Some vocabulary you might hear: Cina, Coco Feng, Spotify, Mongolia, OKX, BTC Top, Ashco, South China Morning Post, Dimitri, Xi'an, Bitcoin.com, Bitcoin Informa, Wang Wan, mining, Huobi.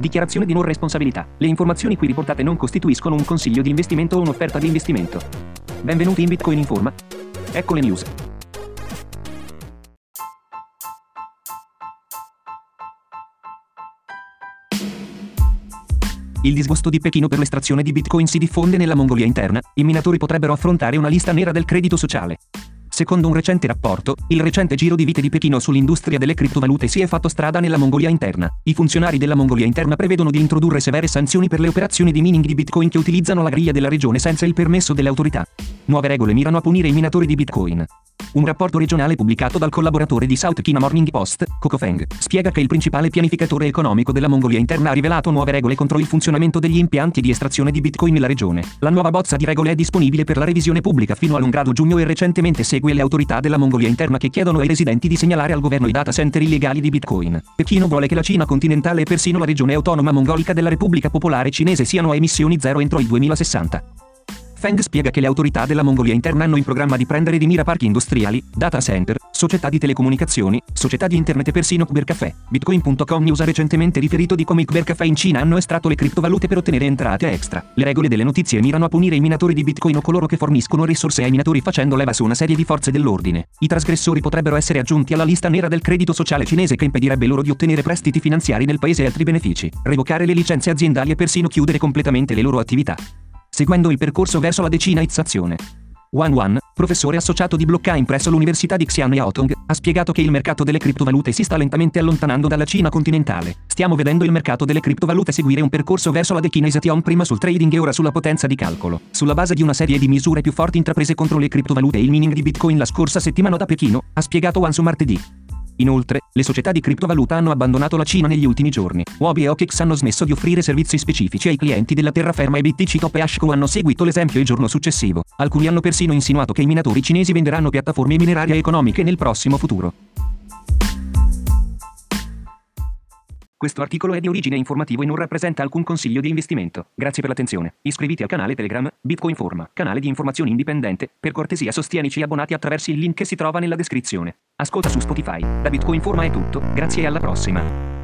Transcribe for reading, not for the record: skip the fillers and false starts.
Dichiarazione di non responsabilità. Le informazioni qui riportate non costituiscono un consiglio di investimento o un'offerta di investimento. Benvenuti in Bitcoin Informa. Ecco le news. Il disgusto di Pechino per l'estrazione di Bitcoin si diffonde nella Mongolia interna, i minatori potrebbero affrontare una lista nera del credito sociale. Secondo un recente rapporto, il recente giro di vite di Pechino sull'industria delle criptovalute si è fatto strada nella Mongolia interna. I funzionari della Mongolia interna prevedono di introdurre severe sanzioni per le operazioni di mining di Bitcoin che utilizzano la griglia della regione senza il permesso delle autorità. Nuove regole mirano a punire i minatori di Bitcoin. Un rapporto regionale pubblicato dal collaboratore di South China Morning Post, Coco Feng, spiega che il principale pianificatore economico della Mongolia interna ha rivelato nuove regole contro il funzionamento degli impianti di estrazione di Bitcoin nella regione. La nuova bozza di regole è disponibile per la revisione pubblica fino all'1 grado giugno e recentemente segue le autorità della Mongolia interna che chiedono ai residenti di segnalare al governo i data center illegali di Bitcoin. Pechino vuole che la Cina continentale e persino la regione autonoma mongolica della Repubblica Popolare Cinese siano a emissioni zero entro il 2060. Feng spiega che le autorità della Mongolia interna hanno in programma di prendere di mira parchi industriali, data center, società di telecomunicazioni, società di internet e persino cybercafè. Bitcoin.com News ha recentemente riferito di come i cybercafè in Cina hanno estratto le criptovalute per ottenere entrate extra. Le regole delle notizie mirano a punire i minatori di Bitcoin o coloro che forniscono risorse ai minatori facendo leva su una serie di forze dell'ordine. I trasgressori potrebbero essere aggiunti alla lista nera del credito sociale cinese che impedirebbe loro di ottenere prestiti finanziari nel paese e altri benefici, revocare le licenze aziendali e persino chiudere completamente le loro attività, seguendo il percorso verso la decinizzazione. Wang Wan, professore associato di blockchain presso l'Università di Xi'an e Hotong, ha spiegato che il mercato delle criptovalute si sta lentamente allontanando dalla Cina continentale. Stiamo vedendo il mercato delle criptovalute seguire un percorso verso la decinizzazione prima sul trading e ora sulla potenza di calcolo. Sulla base di una serie di misure più forti intraprese contro le criptovalute e il mining di Bitcoin la scorsa settimana da Pechino, ha spiegato Wan su martedì. Inoltre, le società di criptovaluta hanno abbandonato la Cina negli ultimi giorni. Huobi e OKX hanno smesso di offrire servizi specifici ai clienti della terraferma e BTC Top e Ashco hanno seguito l'esempio il giorno successivo. Alcuni hanno persino insinuato che i minatori cinesi venderanno piattaforme minerarie economiche nel prossimo futuro. Questo articolo è di origine informativo e non rappresenta alcun consiglio di investimento. Grazie per l'attenzione. Iscriviti al canale Telegram, Bitcoin Informa, canale di informazioni indipendente. Per cortesia sostienici abbonati attraverso il link che si trova nella descrizione. Ascolta su Spotify. Da Bitcoin Informa è tutto, grazie e alla prossima.